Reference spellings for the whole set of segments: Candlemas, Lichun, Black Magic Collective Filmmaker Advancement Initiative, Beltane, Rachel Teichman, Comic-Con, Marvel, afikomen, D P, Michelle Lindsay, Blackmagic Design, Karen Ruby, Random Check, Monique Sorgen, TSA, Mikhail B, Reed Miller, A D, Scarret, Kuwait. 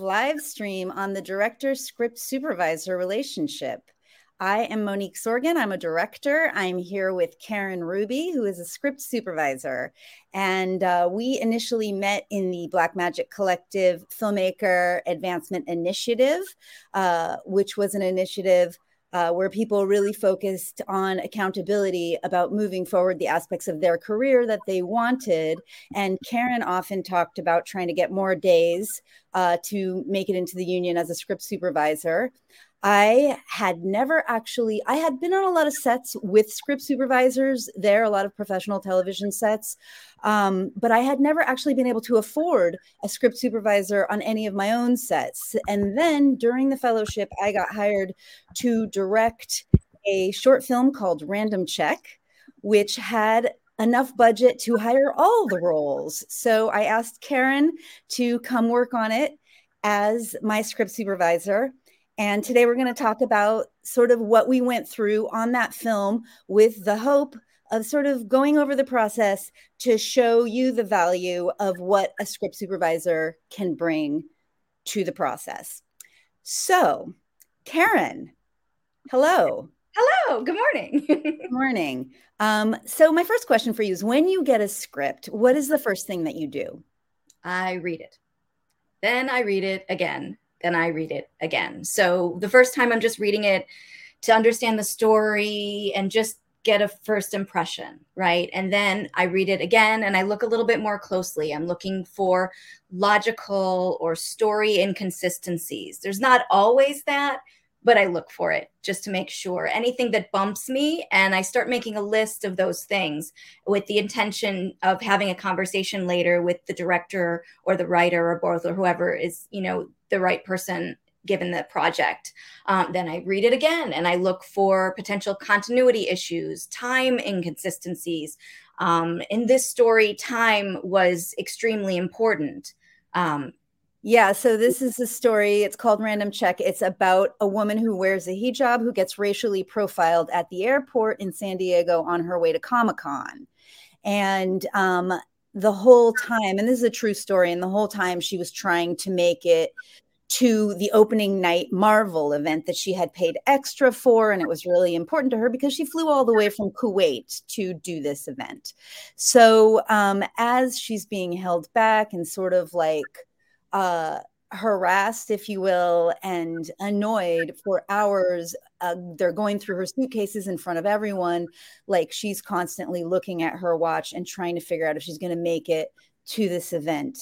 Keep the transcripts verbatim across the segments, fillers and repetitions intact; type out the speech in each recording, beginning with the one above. live stream on the director script supervisor relationship. I am Monique Sorgen. I'm a director. I'm here with Karen Ruby, who is a script supervisor. And uh, we initially met in the Black Magic Collective Filmmaker Advancement Initiative, uh, which was an initiative uh, where people really focused on accountability about moving forward the aspects of their career that they wanted. And Karen often talked about trying to get more days uh, to make it into the union as a script supervisor. I had never actually, I had been on a lot of sets with script supervisors there, a lot of professional television sets, um, but I had never actually been able to afford a script supervisor on any of my own sets. And then during the fellowship, I got hired to direct a short film called Random Check, which had enough budget to hire all the roles. So I asked Karen to come work on it as my script supervisor. And today we're going to talk about sort of what we went through on that film with the hope of sort of going over the process to show you the value of what a script supervisor can bring to the process. So, Karen, hello. Hello. Good morning. Good morning. Um, so my first question for you is, when you get a script, what is the first thing that you do? I read it. Then I read it again. Then I read it again. So the first time I'm just reading it to understand the story and just get a first impression, right? And then I read it again and I look a little bit more closely. I'm looking for logical or story inconsistencies. There's not always that, but I look for it just to make sure. Anything that bumps me, and I start making a list of those things with the intention of having a conversation later with the director or the writer or both or whoever is, you know, the right person given the project. Um, then I read it again and I look for potential continuity issues, time inconsistencies. Um, in this story, time was extremely important. Um, Yeah, so this is the story. It's called Random Check. It's about a woman who wears a hijab who gets racially profiled at the airport in San Diego on her way to Comic-Con. And um, the whole time, and this is a true story, and the whole time she was trying to make it to the opening night Marvel event that she had paid extra for. And it was really important to her because she flew all the way from Kuwait to do this event. So um, as she's being held back and sort of like, Uh, harassed, if you will, and annoyed for hours. Uh, they're going through her suitcases in front of everyone. Like, she's constantly looking at her watch and trying to figure out if she's going to make it to this event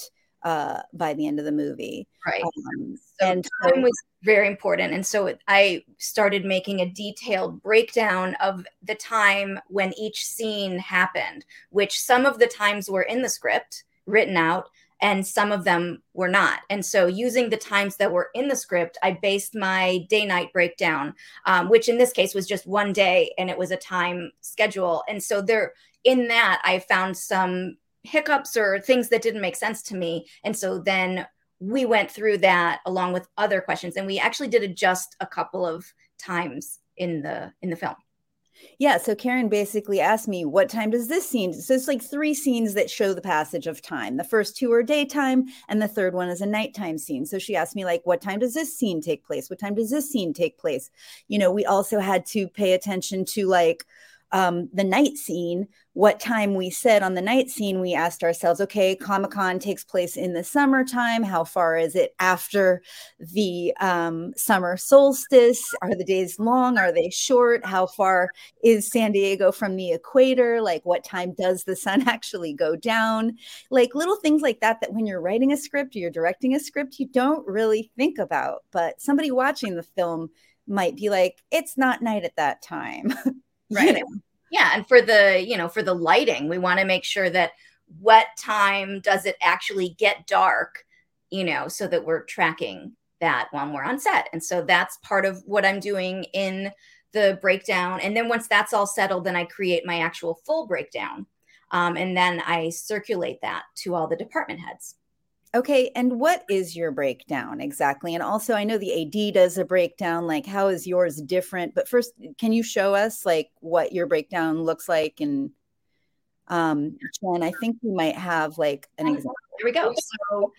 uh, by the end of the movie. Right. Um, so and time so- was very important. And so it, I started making a detailed breakdown of the time when each scene happened, which some of the times were in the script, written out, and some of them were not. And so using the times that were in the script, I based my day-night breakdown, um, which in this case was just one day, and it was a time schedule. And so there, in that, I found some hiccups or things that didn't make sense to me. And so then we went through that along with other questions, and we actually did adjust a couple of times in the in the film. Yeah. So Karen basically asked me, what time does this scene? So it's like three scenes that show the passage of time. The first two are daytime and the third one is a nighttime scene. So she asked me, like, what time does this scene take place? What time does this scene take place? You know, we also had to pay attention to, like, um, the night scene. What time we said on the night scene, we asked ourselves, okay, Comic-Con takes place in the summertime. How far is it after the um, summer solstice? Are the days long? Are they short? How far is San Diego from the equator? Like, what time does the sun actually go down? Like, little things like that, that when you're writing a script or you're directing a script, you don't really think about, but somebody watching the film might be like, it's not night at that time. Right. You know? Yeah. And for the, you know, for the lighting, we want to make sure that what time does it actually get dark, you know, so that we're tracking that while we're on set. And so that's part of what I'm doing in the breakdown. And then once that's all settled, then I create my actual full breakdown. Um, and then I circulate that to all the department heads. Okay. And what is your breakdown exactly? And also, I know the A D does a breakdown, like, how is yours different? But first, can you show us, like, what your breakdown looks like? And um, Jen, I think we might have, like, an example. There we go. So,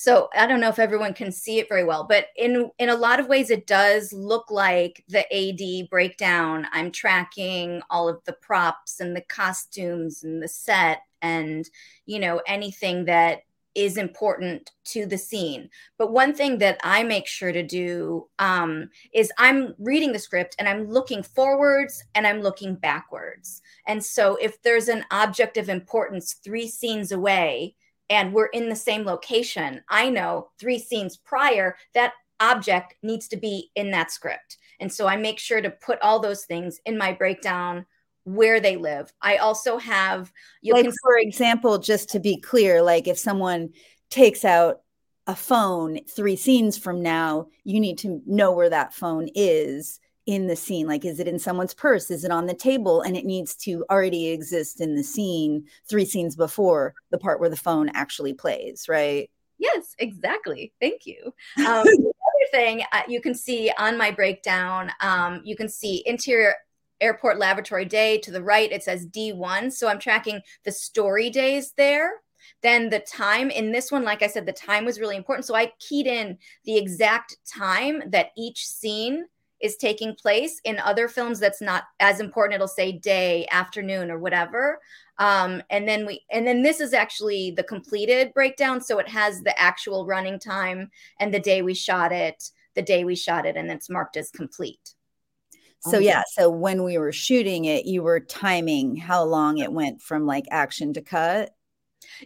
So I don't know if everyone can see it very well, but in, in a lot of ways, it does look like the A D breakdown. I'm tracking all of the props and the costumes and the set and, you know, anything that is important to the scene. But one thing that I make sure to do um, is I'm reading the script and I'm looking forwards and I'm looking backwards. And so if there's an object of importance three scenes away, and we're in the same location, I know three scenes prior, that object needs to be in that script. And so I make sure to put all those things in my breakdown where they live. I also have, you like, can- for example, just to be clear, like if someone takes out a phone three scenes from now, you need to know where that phone is in the scene. Like, is it in someone's purse? Is it on the table? And it needs to already exist in the scene three scenes before the part where the phone actually plays, right? Yes, exactly. Thank you. Um, the other thing uh, you can see on my breakdown, um, you can see interior airport laboratory day to the right. It says D one. So I'm tracking the story days there. Then the time in this one, like I said, the time was really important. So I keyed in the exact time that each scene is taking place. In other films, that's not as important. It'll say day, afternoon, or whatever. Um, and then we, and then this is actually the completed breakdown. So it has the actual running time and the day we shot it, the day we shot it, and it's marked as complete. So yeah, so when we were shooting it, you were timing how long it went from like action to cut?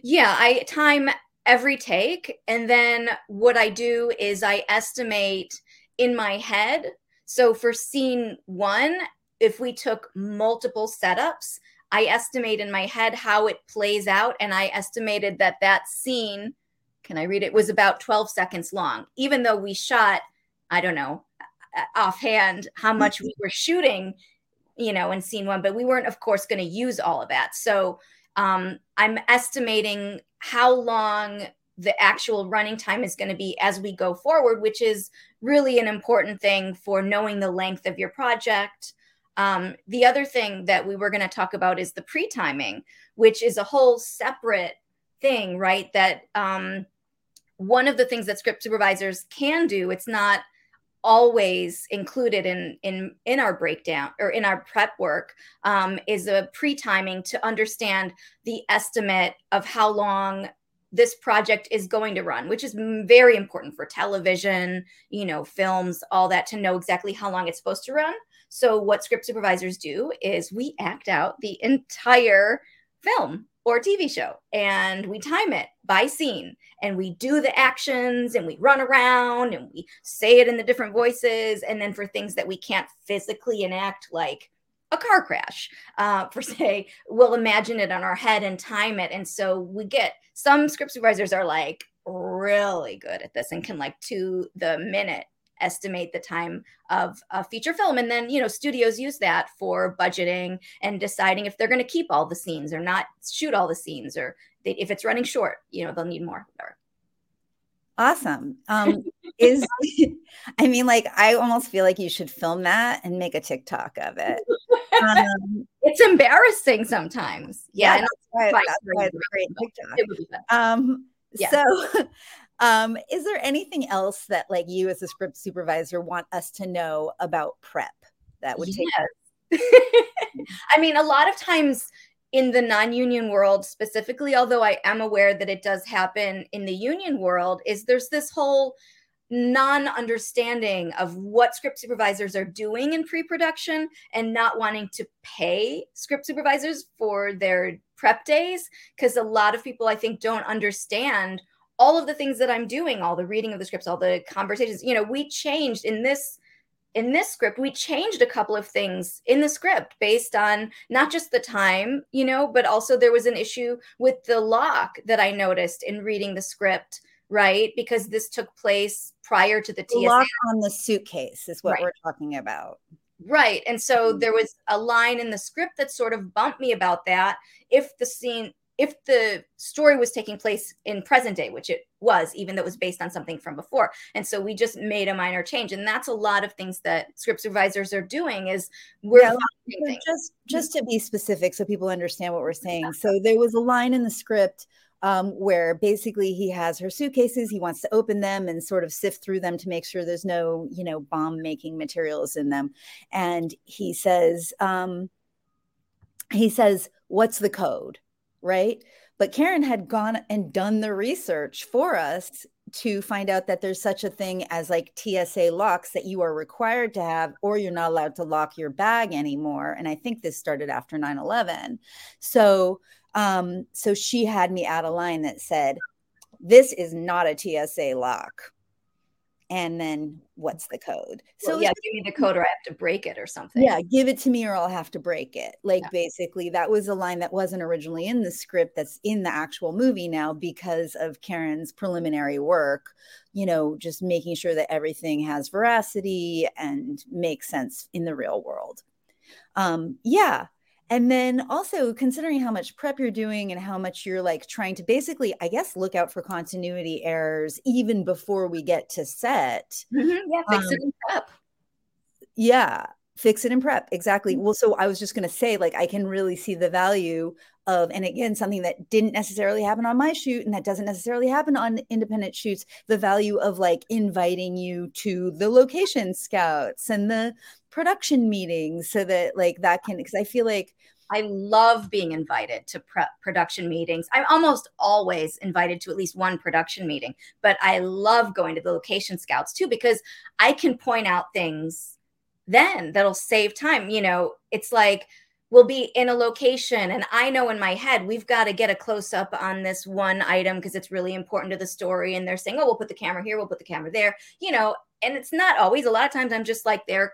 Yeah, I time every take. And then what I do is I estimate in my head. So for scene one, if we took multiple setups, I estimate in my head how it plays out. And I estimated that that scene, can I read it, was about twelve seconds long, even though we shot, I don't know, offhand how much we were shooting, you know, in scene one, but we weren't, of course, going to use all of that. So um, I'm estimating how long the actual running time is going to be as we go forward, which is really an important thing for knowing the length of your project. Um, the other thing that we were going to talk about is the pre-timing, which is a whole separate thing, right? That um, one of the things that script supervisors can do, it's not always included in in in our breakdown or in our prep work, um, is a pre-timing to understand the estimate of how long this project is going to run, which is very important for television, you know, films, all that, to know exactly how long it's supposed to run. So what script supervisors do is we act out the entire film or T V show, and we time it by scene, and we do the actions, and we run around, and we say it in the different voices. And then for things that we can't physically enact, like a car crash, uh, per se, we'll imagine it on our head and time it. And so we get, some script supervisors are like really good at this and can like to the minute estimate the time of a feature film. And then, you know, studios use that for budgeting and deciding if they're going to keep all the scenes or not, shoot all the scenes, or they, if it's running short, you know, they'll need more. Awesome. Um, is I mean, like, I almost feel like you should film that and make a TikTok of it. Um, it's embarrassing sometimes. Yeah. yeah that's why, that's why it's a great TikTok. It would be fun. Um, yeah. So um, is there anything else that like you as a script supervisor want us to know about prep that would take? Yes. I mean, a lot of times in the non-union world specifically, although I am aware that it does happen in the union world, is there's this whole non-understanding of what script supervisors are doing in pre-production and not wanting to pay script supervisors for their prep days. Because a lot of people, I think, don't understand all of the things that I'm doing, all the reading of the scripts, all the conversations. You know, we changed in this In this script, we changed a couple of things in the script based on not just the time, you know, but also there was an issue with the lock that I noticed in reading the script, right? Because this took place prior to the T S A. The lock on the suitcase is what right. we're talking about. Right. And so there was a line in the script that sort of bumped me about that. If the scene, if the story was taking place in present day, which it was, even though it was based on something from before. And so we just made a minor change. And that's a lot of things that script supervisors are doing is we're yeah, things. Just, just to be specific so people understand what we're saying. So there was a line in the script um, where basically he has her suitcases. He wants to open them and sort of sift through them to make sure there's no, you know, bomb making materials in them. And he says, um, he says, what's the code? Right. But Karen had gone and done the research for us to find out that there's such a thing as like T S A locks that you are required to have, or you're not allowed to lock your bag anymore. And I think this started after nine eleven. So, um, so she had me add a line that said, this is not a T S A lock. And then what's the code? So well, yeah, give me the code or I have to break it or something. Yeah, give it to me or I'll have to break it. Like yeah. Basically that was a line that wasn't originally in the script that's in the actual movie now because of Karen's preliminary work, you know, just making sure that everything has veracity and makes sense in the real world. Um, yeah. And then also considering how much prep you're doing and how much you're like trying to basically, I guess, look out for continuity errors even before we get to set. Mm-hmm. Yeah, fix um, it and prep. Yeah, fix it and prep. Exactly. Well, so I was just going to say, like, I can really see the value of, and again, something that didn't necessarily happen on my shoot and that doesn't necessarily happen on independent shoots, the value of like inviting you to the location scouts and the production meetings so that like that can, because I feel like I love being invited to prep production meetings. I'm almost always invited to at least one production meeting, but I love going to the location scouts too, because I can point out things then that'll save time. You know, it's like, we'll be in a location and I know in my head, we've got to get a close up on this one item because it's really important to the story. And they're saying, oh, we'll put the camera here. We'll put the camera there, you know, and it's not always. A lot of times I'm just like there,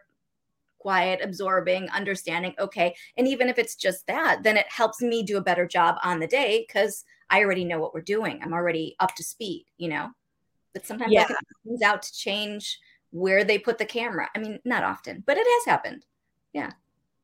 quiet, absorbing, understanding. Okay. And even if it's just that, then it helps me do a better job on the day because I already know what we're doing. I'm already up to speed, you know, but sometimes yeah. It comes out to change where they put the camera. I mean, not often, but it has happened. Yeah.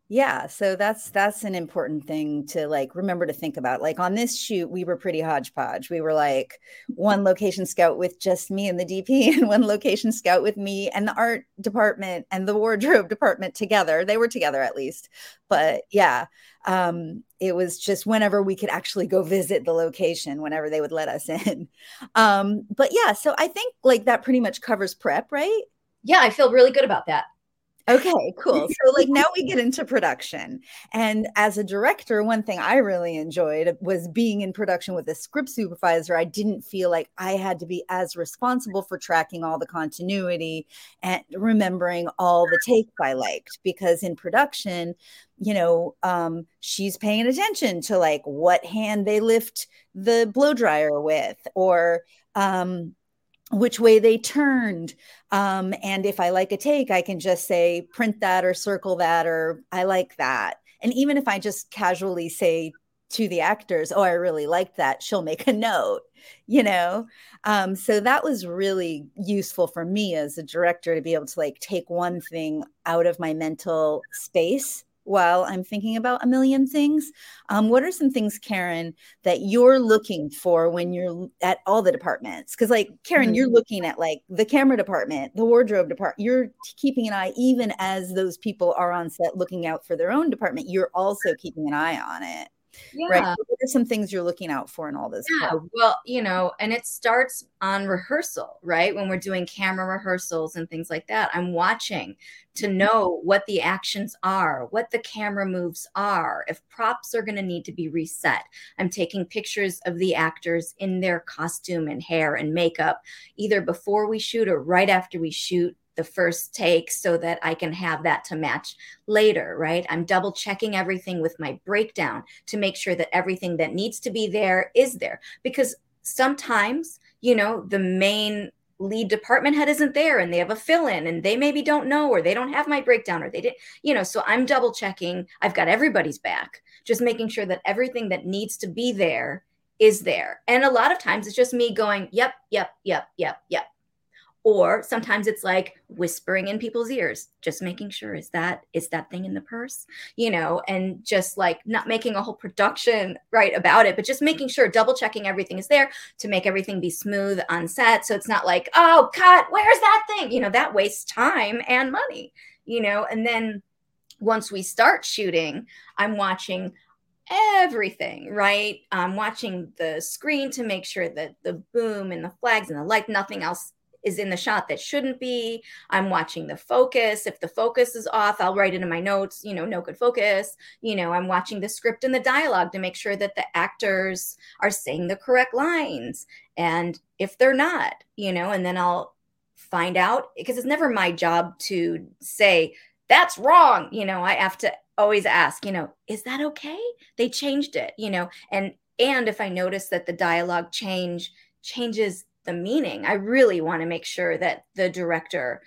Yeah. So that's, that's an important thing to like, remember to think about. Like on this shoot, we were pretty hodgepodge. We were like one location scout with just me and the D P and one location scout with me and the art department and the wardrobe department together. They were together at least, but yeah. Um, it was just whenever we could actually go visit the location, whenever they would let us in. Um, but yeah, so I think like that pretty much covers prep, right? Yeah. I feel really good about that. Okay, cool. So like now we get into production. And as a director, one thing I really enjoyed was being in production with a script supervisor. I didn't feel like I had to be as responsible for tracking all the continuity and remembering all the takes I liked, because in production, you know, um, she's paying attention to like what hand they lift the blow dryer with, or, um, which way they turned. Um, and if I like a take, I can just say, print that or circle that, or I like that. And even if I just casually say to the actors, oh, I really like that, she'll make a note, you know? Um, so that was really useful for me as a director to be able to like take one thing out of my mental space while I'm thinking about a million things. Um, what are some things, Karen, that you're looking for when you're at all the departments? Because like, Karen, mm-hmm. You're looking at like the camera department, the wardrobe department, you're keeping an eye, even as those people are on set looking out for their own department, you're also keeping an eye on it, yeah. Right? So what are some things you're looking out for in all this? Yeah, part? Well, you know, and it starts on rehearsal, right? When we're doing camera rehearsals and things like that, I'm watching to know what the actions are, what the camera moves are, if props are going to need to be reset. I'm taking pictures of the actors in their costume and hair and makeup, either before we shoot or right after we shoot the first take, so that I can have that to match later, right? I'm double checking everything with my breakdown to make sure that everything that needs to be there is there. Because sometimes, you know, the main lead department head isn't there and they have a fill-in and they maybe don't know, or they don't have my breakdown, or they didn't, you know, so I'm double checking. I've got everybody's back, just making sure that everything that needs to be there is there. And a lot of times it's just me going, yep, yep, yep, yep, yep. Or sometimes it's like whispering in people's ears, just making sure, is that, is that thing in the purse, you know, and just like not making a whole production right about it, but just making sure, double checking everything is there to make everything be smooth on set. So it's not like, oh, cut, where's that thing? You know, that wastes time and money, you know, and then once we start shooting, I'm watching everything, right? I'm watching the screen to make sure that the boom and the flags and the light, nothing else is in the shot that shouldn't be. I'm watching the focus. If the focus is off, I'll write it in my notes, you know, no good focus. You know, I'm watching the script and the dialogue to make sure that the actors are saying the correct lines. And if they're not, you know, and then I'll find out, because it's never my job to say, that's wrong. You know, I have to always ask, you know, is that okay? They changed it, you know, and, and if I notice that the dialogue change changes the meaning, I really want to make sure that the director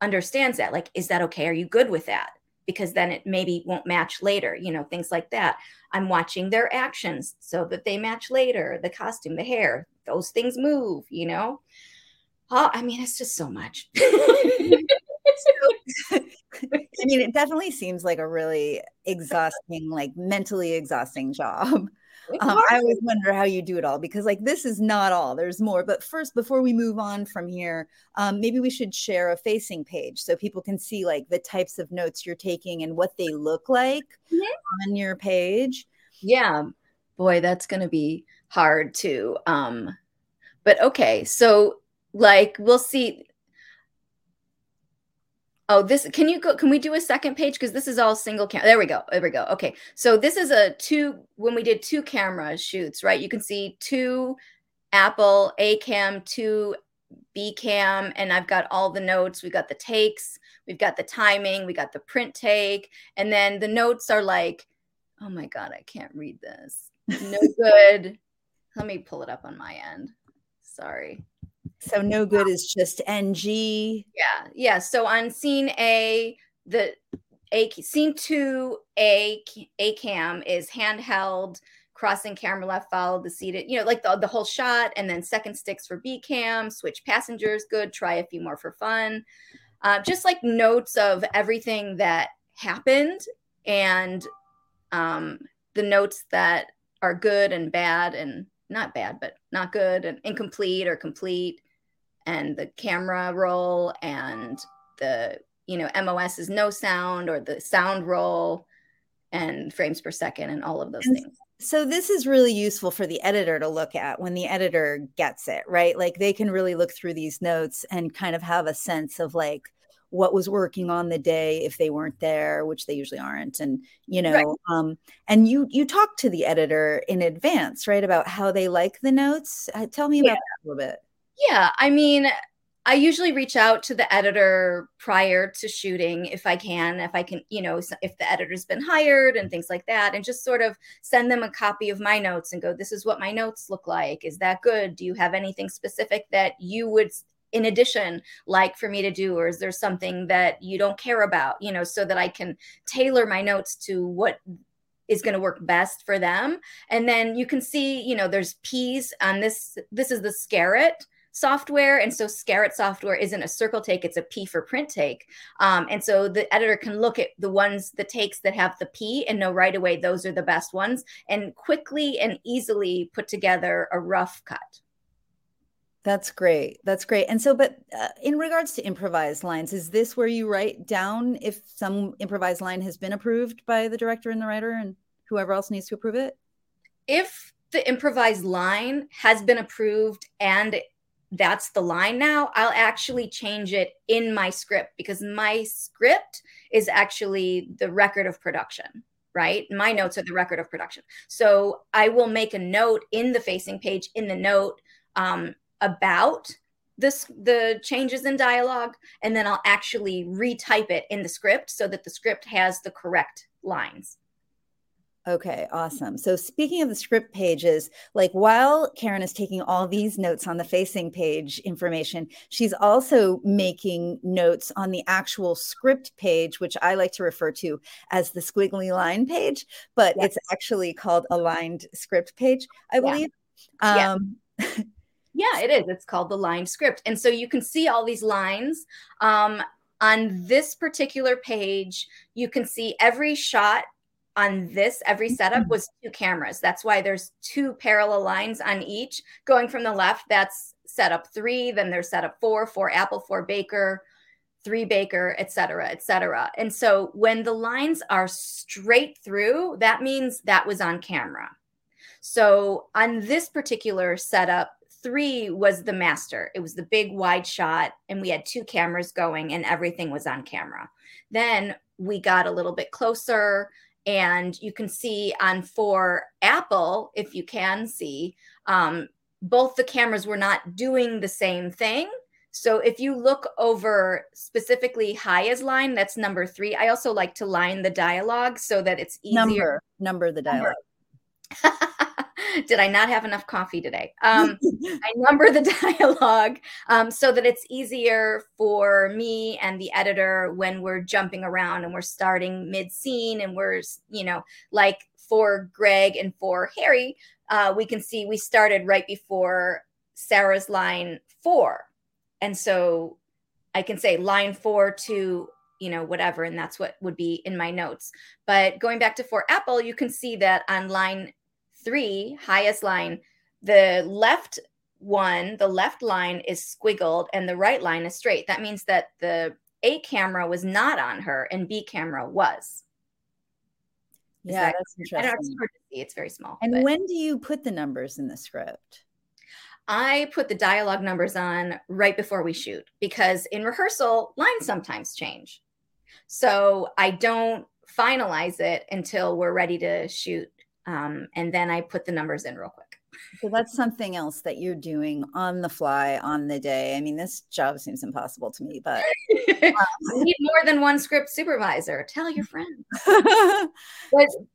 understands that. Like, is that okay? Are you good with that? Because then it maybe won't match later, you know, things like that. I'm watching their actions so that they match later, the costume, the hair, those things move, you know? Oh, I mean, it's just so much. So, I mean, it definitely seems like a really exhausting, like mentally exhausting job. Um, I always wonder how you do it all, because like, this is not all, there's more. But first, before we move on from here, um, maybe we should share a facing page so people can see like the types of notes you're taking and what they look like mm-hmm. on your page. Yeah, boy, that's going to be hard to, um, but okay. So like, we'll see. Oh, this, can you go, can we do a second page? Because this is all single camera. There we go. There we go. Okay. So this is a two, when we did two camera shoots, right? You can see two Apple A cam, two B cam, and I've got all the notes. We've got the takes, we've got the timing, we got the print take. And then the notes are like, oh my God, I can't read this. No good. Let me pull it up on my end. Sorry. So no good is just N G. Yeah. Yeah. So on scene A, the A scene two, A, A cam is handheld, crossing camera left, follow the seated, you know, like the, the whole shot. And then second sticks for B cam, switch passengers, good, try a few more for fun. Uh, just like notes of everything that happened, and um, the notes that are good and bad and not bad, but not good and incomplete or complete. And the camera roll and the, you know, M O S is no sound, or the sound roll and frames per second and all of those and things. So this is really useful for the editor to look at when the editor gets it, right? Like they can really look through these notes and kind of have a sense of like what was working on the day if they weren't there, which they usually aren't. And, you know, right. um, and you, you talk to the editor in advance, right, about how they like the notes. Uh, tell me about yeah. that a little bit. Yeah, I mean, I usually reach out to the editor prior to shooting if I can, if I can, you know, if the editor's been hired and things like that, and just sort of send them a copy of my notes and go, this is what my notes look like. Is that good? Do you have anything specific that you would, in addition, like for me to do, or is there something that you don't care about, you know, so that I can tailor my notes to what is going to work best for them. And then you can see, you know, there's P's on this. This is the Scarret software. And so Scarret software isn't a circle take, it's a P for print take. Um, and so the editor can look at the ones, the takes that have the P, and know right away those are the best ones, and quickly and easily put together a rough cut. That's great. That's great. And so, but uh, in regards to improvised lines, is this where you write down if some improvised line has been approved by the director and the writer and whoever else needs to approve it? If the improvised line has been approved and that's the line now, I'll actually change it in my script, because my script is actually the record of production. Right? My notes are the record of production. So I will make a note in the facing page, in the note, um, about this, the changes in dialogue, and then I'll actually retype it in the script so that the script has the correct lines. Okay, awesome. So speaking of the script pages, like while Karen is taking all these notes on the facing page information, she's also making notes on the actual script page, which I like to refer to as the squiggly line page, but yes. It's actually called aligned script page, I believe. Yeah. Um, yeah. Yeah, it is. It's called the line script. And so you can see all these lines. Um, on this particular page, you can see every shot on this, every setup was two cameras. That's why there's two parallel lines on each. Going from the left, that's setup three, then there's setup four, four Apple, four Baker, three baker, et cetera, et cetera. And so when the lines are straight through, that means that was on camera. So on this particular setup, three was the master. It was the big wide shot, and we had two cameras going, and everything was on camera. Then we got a little bit closer, and you can see on four Apple, if you can see, um, both the cameras were not doing the same thing. So if you look over specifically Haya's line, that's number three. I also like to line the dialogue so that it's easier. Number, number the dialogue. Number. Did I not have enough coffee today? Um, I number the dialogue um, so that it's easier for me and the editor when we're jumping around and we're starting mid-scene and we're, you know, like for Greg and for Harry, uh, we can see we started right before Sarah's line four. And so I can say line four to, you know, whatever. And that's what would be in my notes. But going back to four Apple, you can see that on line three, highest line, the left one, the left line is squiggled and the right line is straight. That means that the A camera was not on her and B camera was. Is yeah, that, that's interesting. I don't know, it's hard to see. It's very small. And but. When do you put the numbers in the script? I put the dialogue numbers on right before we shoot because in rehearsal, lines sometimes change. So I don't finalize it until we're ready to shoot. Um, and then I put the numbers in real quick. So that's something else that you're doing on the fly, on the day. I mean, this job seems impossible to me, but. Um. You need more than one script supervisor. Tell your friends. but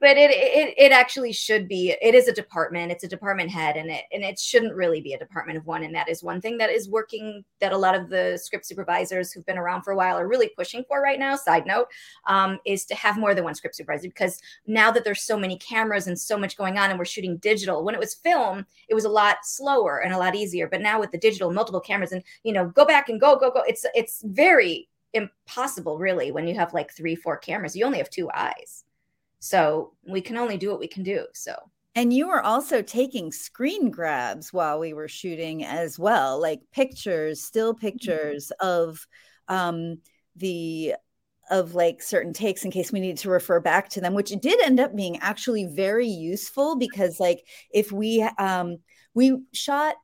but it, it it actually should be. It is a department. It's a department head, and it and it shouldn't really be a department of one. And that is one thing that is working, that a lot of the script supervisors who've been around for a while are really pushing for right now, side note, um, is to have more than one script supervisor. Because now that there's so many cameras and so much going on and we're shooting digital, when it was film, it was a lot slower and a lot easier. But now with the digital, multiple cameras and, you know, go back and go, go, go. It's it's very impossible, really, when you have like three, four cameras. You only have two eyes. So we can only do what we can do. So. And you were also taking screen grabs while we were shooting as well, like pictures, still pictures mm-hmm. of um, the... of like certain takes in case we needed to refer back to them, which did end up being actually very useful because like if we, um, we shot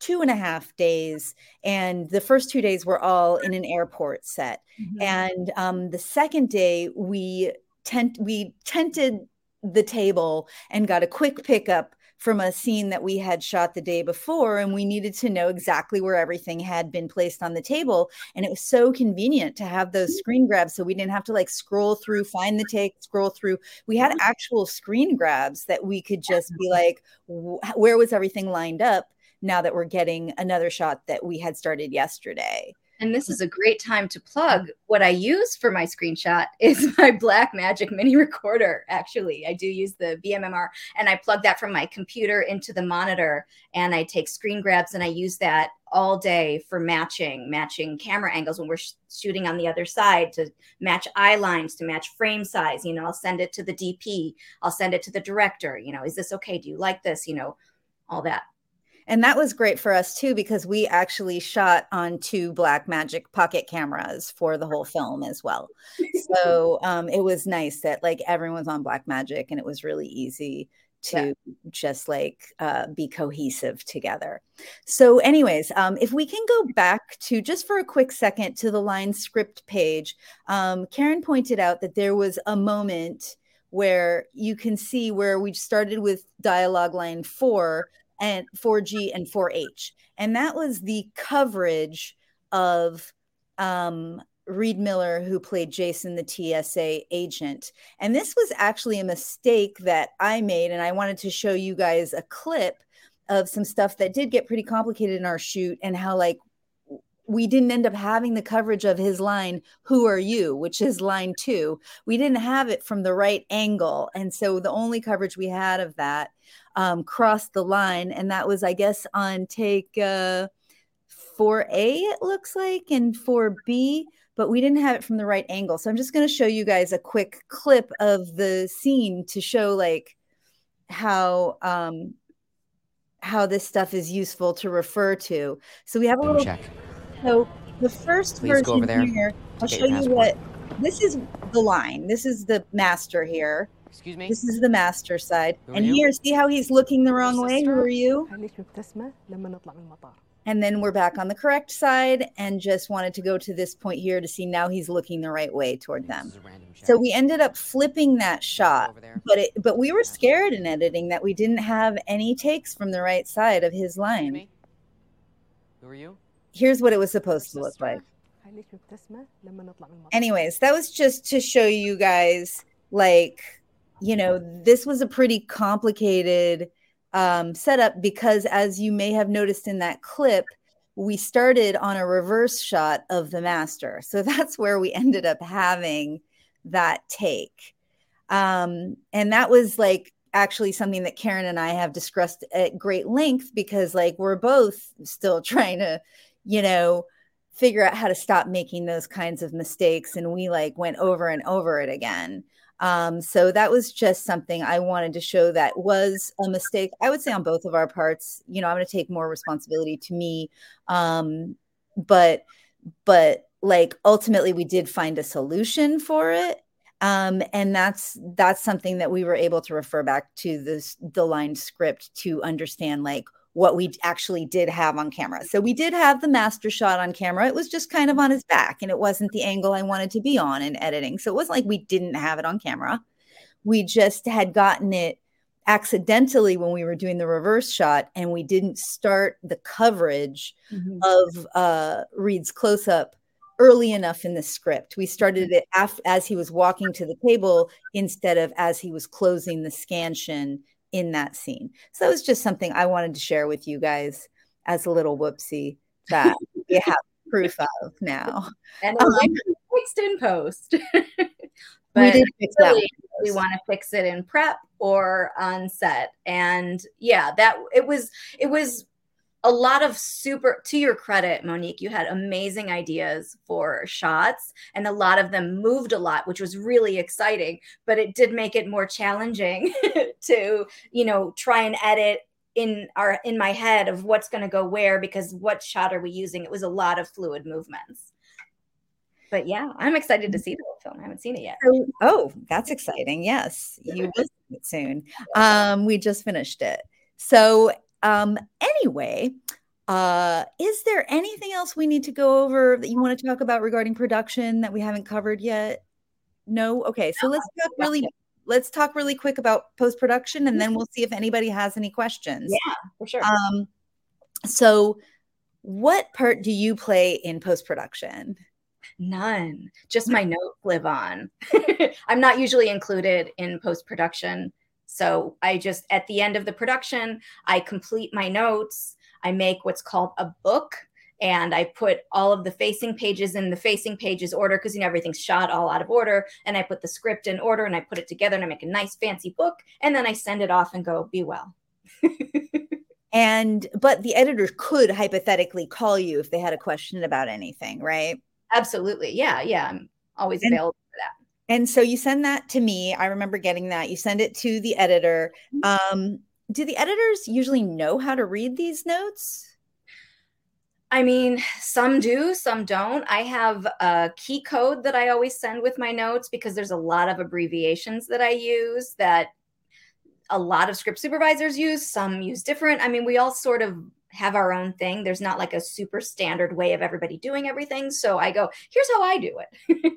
two and a half days and the first two days were all in an airport set. Mm-hmm. And um, the second day we tent, we tented the table and got a quick pickup from a scene that we had shot the day before, and we needed to know exactly where everything had been placed on the table. And it was so convenient to have those screen grabs. So we didn't have to like scroll through, find the take, scroll through. We had actual screen grabs that we could just be like, where was everything lined up now that we're getting another shot that we had started yesterday? And this is a great time to plug what I use for my screenshot is my Black Magic mini recorder. Actually, I do use the B M M R, and I plug that from my computer into the monitor, and I take screen grabs and I use that all day for matching, matching camera angles when we're sh- shooting on the other side, to match eye lines, to match frame size. You know, I'll send it to the D P. I'll send it to the director. You know, is this okay? Do you like this? You know, all that. And that was great for us, too, because we actually shot on two Blackmagic pocket cameras for the whole film as well. So um, it was nice that, like, everyone's on Blackmagic, and it was really easy to yeah. just, like, uh, be cohesive together. So anyways, um, if we can go back to, just for a quick second, to the line script page, um, Karen pointed out that there was a moment where you can see where we started with dialogue line four, and four G and four H. And that was the coverage of um, Reed Miller, who played Jason, the T S A agent. And this was actually a mistake that I made. And I wanted to show you guys a clip of some stuff that did get pretty complicated in our shoot and how like we didn't end up having the coverage of his line, who are you, which is line two. We didn't have it from the right angle. And so the only coverage we had of that Um, crossed the line, and that was, I guess, on take uh, four A, it looks like, and four B, but we didn't have it from the right angle. So I'm just going to show you guys a quick clip of the scene to show like how um, how this stuff is useful to refer to. So we have a little... Check. So the first Please version go over there here, I'll show you what, this is the line. This is the master here. Excuse me? This is the master side. And you? Here, see how he's looking the wrong way? Who are you? And then we're back on the correct side and just wanted to go to this point here to see now he's looking the right way toward them. So we ended up flipping that shot, but it, but we were scared in editing that we didn't have any takes from the right side of his line. Who are you? Here's what it was supposed to look like. Anyways, that was just to show you guys, like, you know, this was a pretty complicated Um, set up because, as you may have noticed in that clip, we started on a reverse shot of the master. So that's where we ended up having that take. Um, and that was like actually something that Karen and I have discussed at great length because, like, we're both still trying to, you know, figure out how to stop making those kinds of mistakes. And we like went over and over it again. Um, so that was just something I wanted to show that was a mistake, I would say, on both of our parts. You know, I'm going to take more responsibility to me. Um, but, but like, ultimately we did find a solution for it. Um, and that's, that's something that we were able to refer back to this, the line script to understand, like, what we actually did have on camera. So we did have the master shot on camera. It was just kind of on his back, and it wasn't the angle I wanted to be on in editing. So it wasn't like we didn't have it on camera. We just had gotten it accidentally when we were doing the reverse shot, and we didn't start the coverage mm-hmm. of uh, Reed's close-up early enough in the script. We started it af- as he was walking to the table instead of as he was closing the scansion in that scene. So it was just something I wanted to share with you guys as a little whoopsie that we have proof of now. And um, we fixed in post. But we did fix really, that. We want to fix it in prep or on set. And yeah, that it was it was a lot of super, to your credit, Monique, you had amazing ideas for shots, and a lot of them moved a lot, which was really exciting, but it did make it more challenging to, you know, try and edit in our, in my head of what's going to go where, because what shot are we using? It was a lot of fluid movements. But yeah, I'm excited to see the film. I haven't seen it yet. Oh, that's exciting. Yes, you will see it soon. Um, we just finished it. So Um, anyway, uh, is there anything else we need to go over that you want to talk about regarding production that we haven't covered yet? No. Okay. So let's talk really, let's talk really quick about post-production, and then we'll see if anybody has any questions. Yeah, for sure. Um, so what part do you play in post-production? None. Just my notes live on. I'm not usually included in post-production. So I just, at the end of the production, I complete my notes. I make what's called a book, and I put all of the facing pages in the facing pages order, because, you know, everything's shot all out of order. And I put the script in order, and I put it together, and I make a nice fancy book, and then I send it off and go, be well. And, but the editor could hypothetically call you if they had a question about anything, right? Absolutely. Yeah. Yeah. I'm always and- available. And so you send that to me. I remember getting that. You send it to the editor. Um, do the editors usually know how to read these notes? I mean, some do, some don't. I have a key code that I always send with my notes, because there's a lot of abbreviations that I use that a lot of script supervisors use. Some use different. I mean, we all sort of have our own thing. There's not like a super standard way of everybody doing everything. So I go, here's how I do it.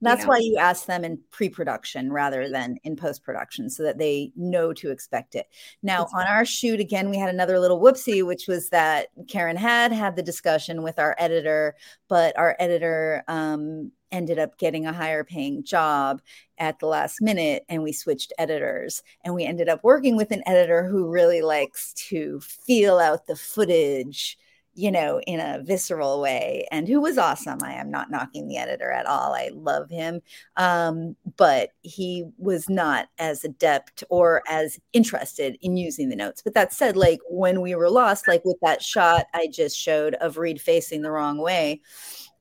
That's you know. why you ask them in pre-production rather than in post-production, so that they know to expect it. Now, That's on our shoot, again, we had another little whoopsie, which was that Karen had had the discussion with our editor, but our editor um, ended up getting a higher paying job at the last minute, and we switched editors, and we ended up working with an editor who really likes to feel out the footage, you know, in a visceral way, and who was awesome. I am not knocking the editor at all. I love him. Um, but he was not as adept or as interested in using the notes. But that said, like, when we were lost, like with that shot I just showed of Reed facing the wrong way,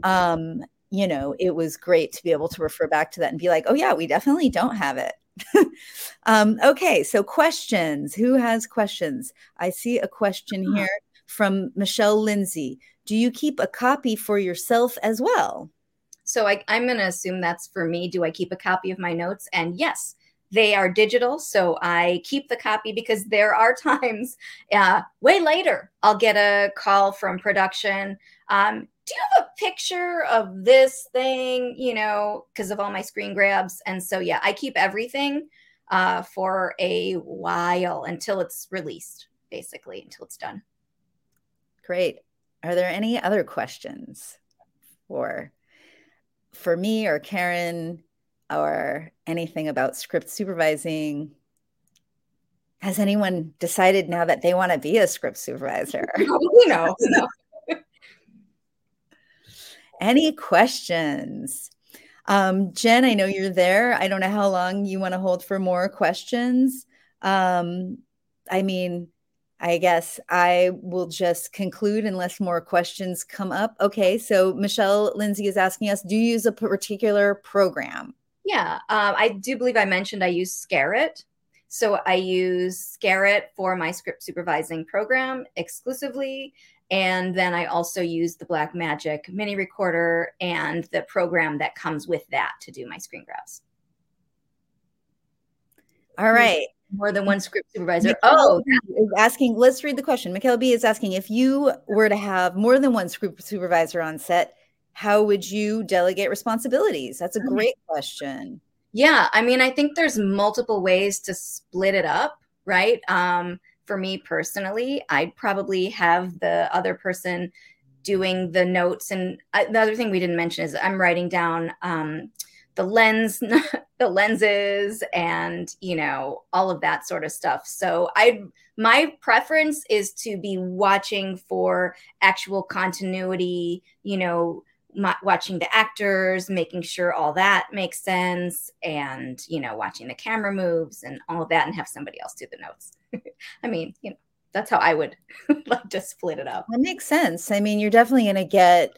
um, you know, it was great to be able to refer back to that and be like, oh yeah, we definitely don't have it. um, okay. So questions, who has questions? I see a question here from Michelle Lindsay. do you keep a copy for yourself as well? So I, I'm going to assume that's for me. Do I keep a copy of my notes? And yes, they are digital. So I keep the copy because there are times uh, way later, I'll get a call from production. Um, do you have a picture of this thing, you know, because of all my screen grabs? And so, yeah, I keep everything uh, for a while until it's released, basically, until it's done. Great. Are there any other questions for for me or Karen or anything about script supervising? Has anyone decided now that they want to be a script supervisor? You know, no. Any questions? Um, Jen, I know you're there. I don't know how long you want to hold for more questions. Um, I mean, I guess I will just conclude unless more questions come up. Okay, so Michelle Lindsay is asking us, do you use a particular program? Yeah, um, I do believe I mentioned I use Scarret. So I use Scarret for my script supervising program exclusively. And then I also use the Black Magic mini recorder and the program that comes with that to do my screen grabs. All right. More than one script supervisor. Mikhail oh, is asking, let's read the question. Mikhail B is asking, if you were to have more than one script supervisor on set, how would you delegate responsibilities? That's a great question. Yeah. I mean, I think there's multiple ways to split it up, right? Um, for me personally, I'd probably have the other person doing the notes. And I, the other thing we didn't mention is I'm writing down um, the lens, the lenses and, you know, all of that sort of stuff. So I, my preference is to be watching for actual continuity, you know, my, watching the actors, making sure all that makes sense and, you know, watching the camera moves and all of that and have somebody else do the notes. I mean, you know, that's how I would like to split it up. That makes sense. I mean, you're definitely going to get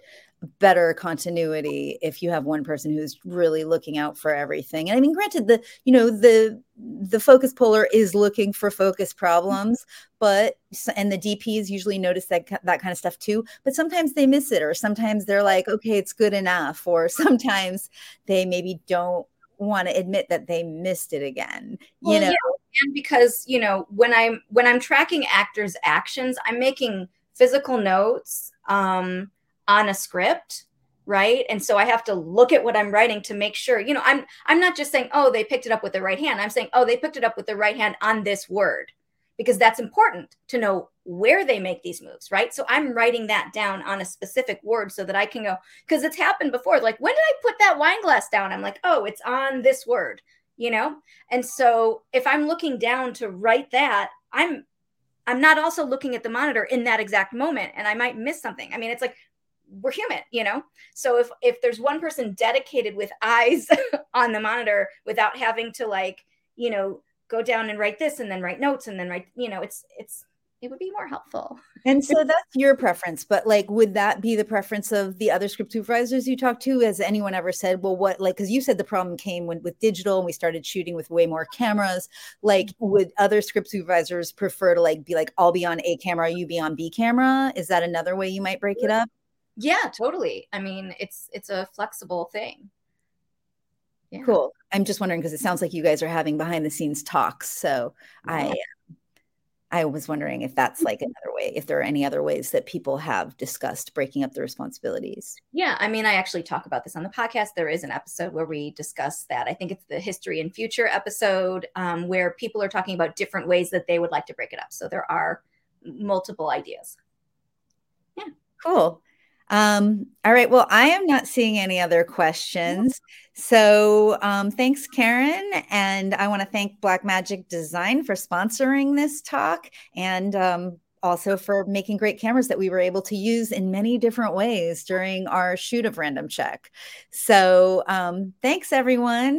better continuity if you have one person who's really looking out for everything. And I mean, granted, the, you know, the, the focus puller is looking for focus problems, but, and the D Ps usually notice that, that kind of stuff too, but sometimes they miss it, or sometimes they're like, okay, it's good enough. Or sometimes they maybe don't want to admit that they missed it again, you well, know? Yeah. And because, you know, when I'm, when I'm tracking actors' actions, I'm making physical notes, um, on a script, right? And so I have to look at what I'm writing to make sure, you know, I'm I'm not just saying, oh, they picked it up with the right hand. I'm saying, oh, they picked it up with the right hand on this word, because that's important to know where they make these moves, right? So I'm writing that down on a specific word so that I can go, because it's happened before. Like, when did I put that wine glass down? I'm like, oh, it's on this word, you know? And so if I'm looking down to write that, I'm I'm not also looking at the monitor in that exact moment, and I might miss something. I mean, it's like, we're human, you know? So if, if there's one person dedicated with eyes on the monitor without having to, like, you know, go down and write this and then write notes and then write, you know, it's, it's, it would be more helpful. And so that's your preference, but like, would that be the preference of the other script supervisors you talk to? Has anyone ever said, well, what, like, cause you said the problem came when with digital and we started shooting with way more cameras, like would other script supervisors prefer to like, be like, I'll be on A camera, you be on B camera? Is that another way you might break it up? Yeah, totally. I mean, it's it's a flexible thing. Yeah. Cool. I'm just wondering because it sounds like you guys are having behind the scenes talks. So yeah. I I was wondering if that's like another way, if there are any other ways that people have discussed breaking up the responsibilities. Yeah, I mean, I actually talk about this on the podcast. There is an episode where we discuss that. I think it's the History and Future episode um, where people are talking about different ways that they would like to break it up. So there are multiple ideas. Yeah, cool. Um, all right. Well, I am not seeing any other questions. So um, thanks, Karen. And I want to thank Blackmagic Design for sponsoring this talk and um, also for making great cameras that we were able to use in many different ways during our shoot of Random Check. So um, thanks, everyone.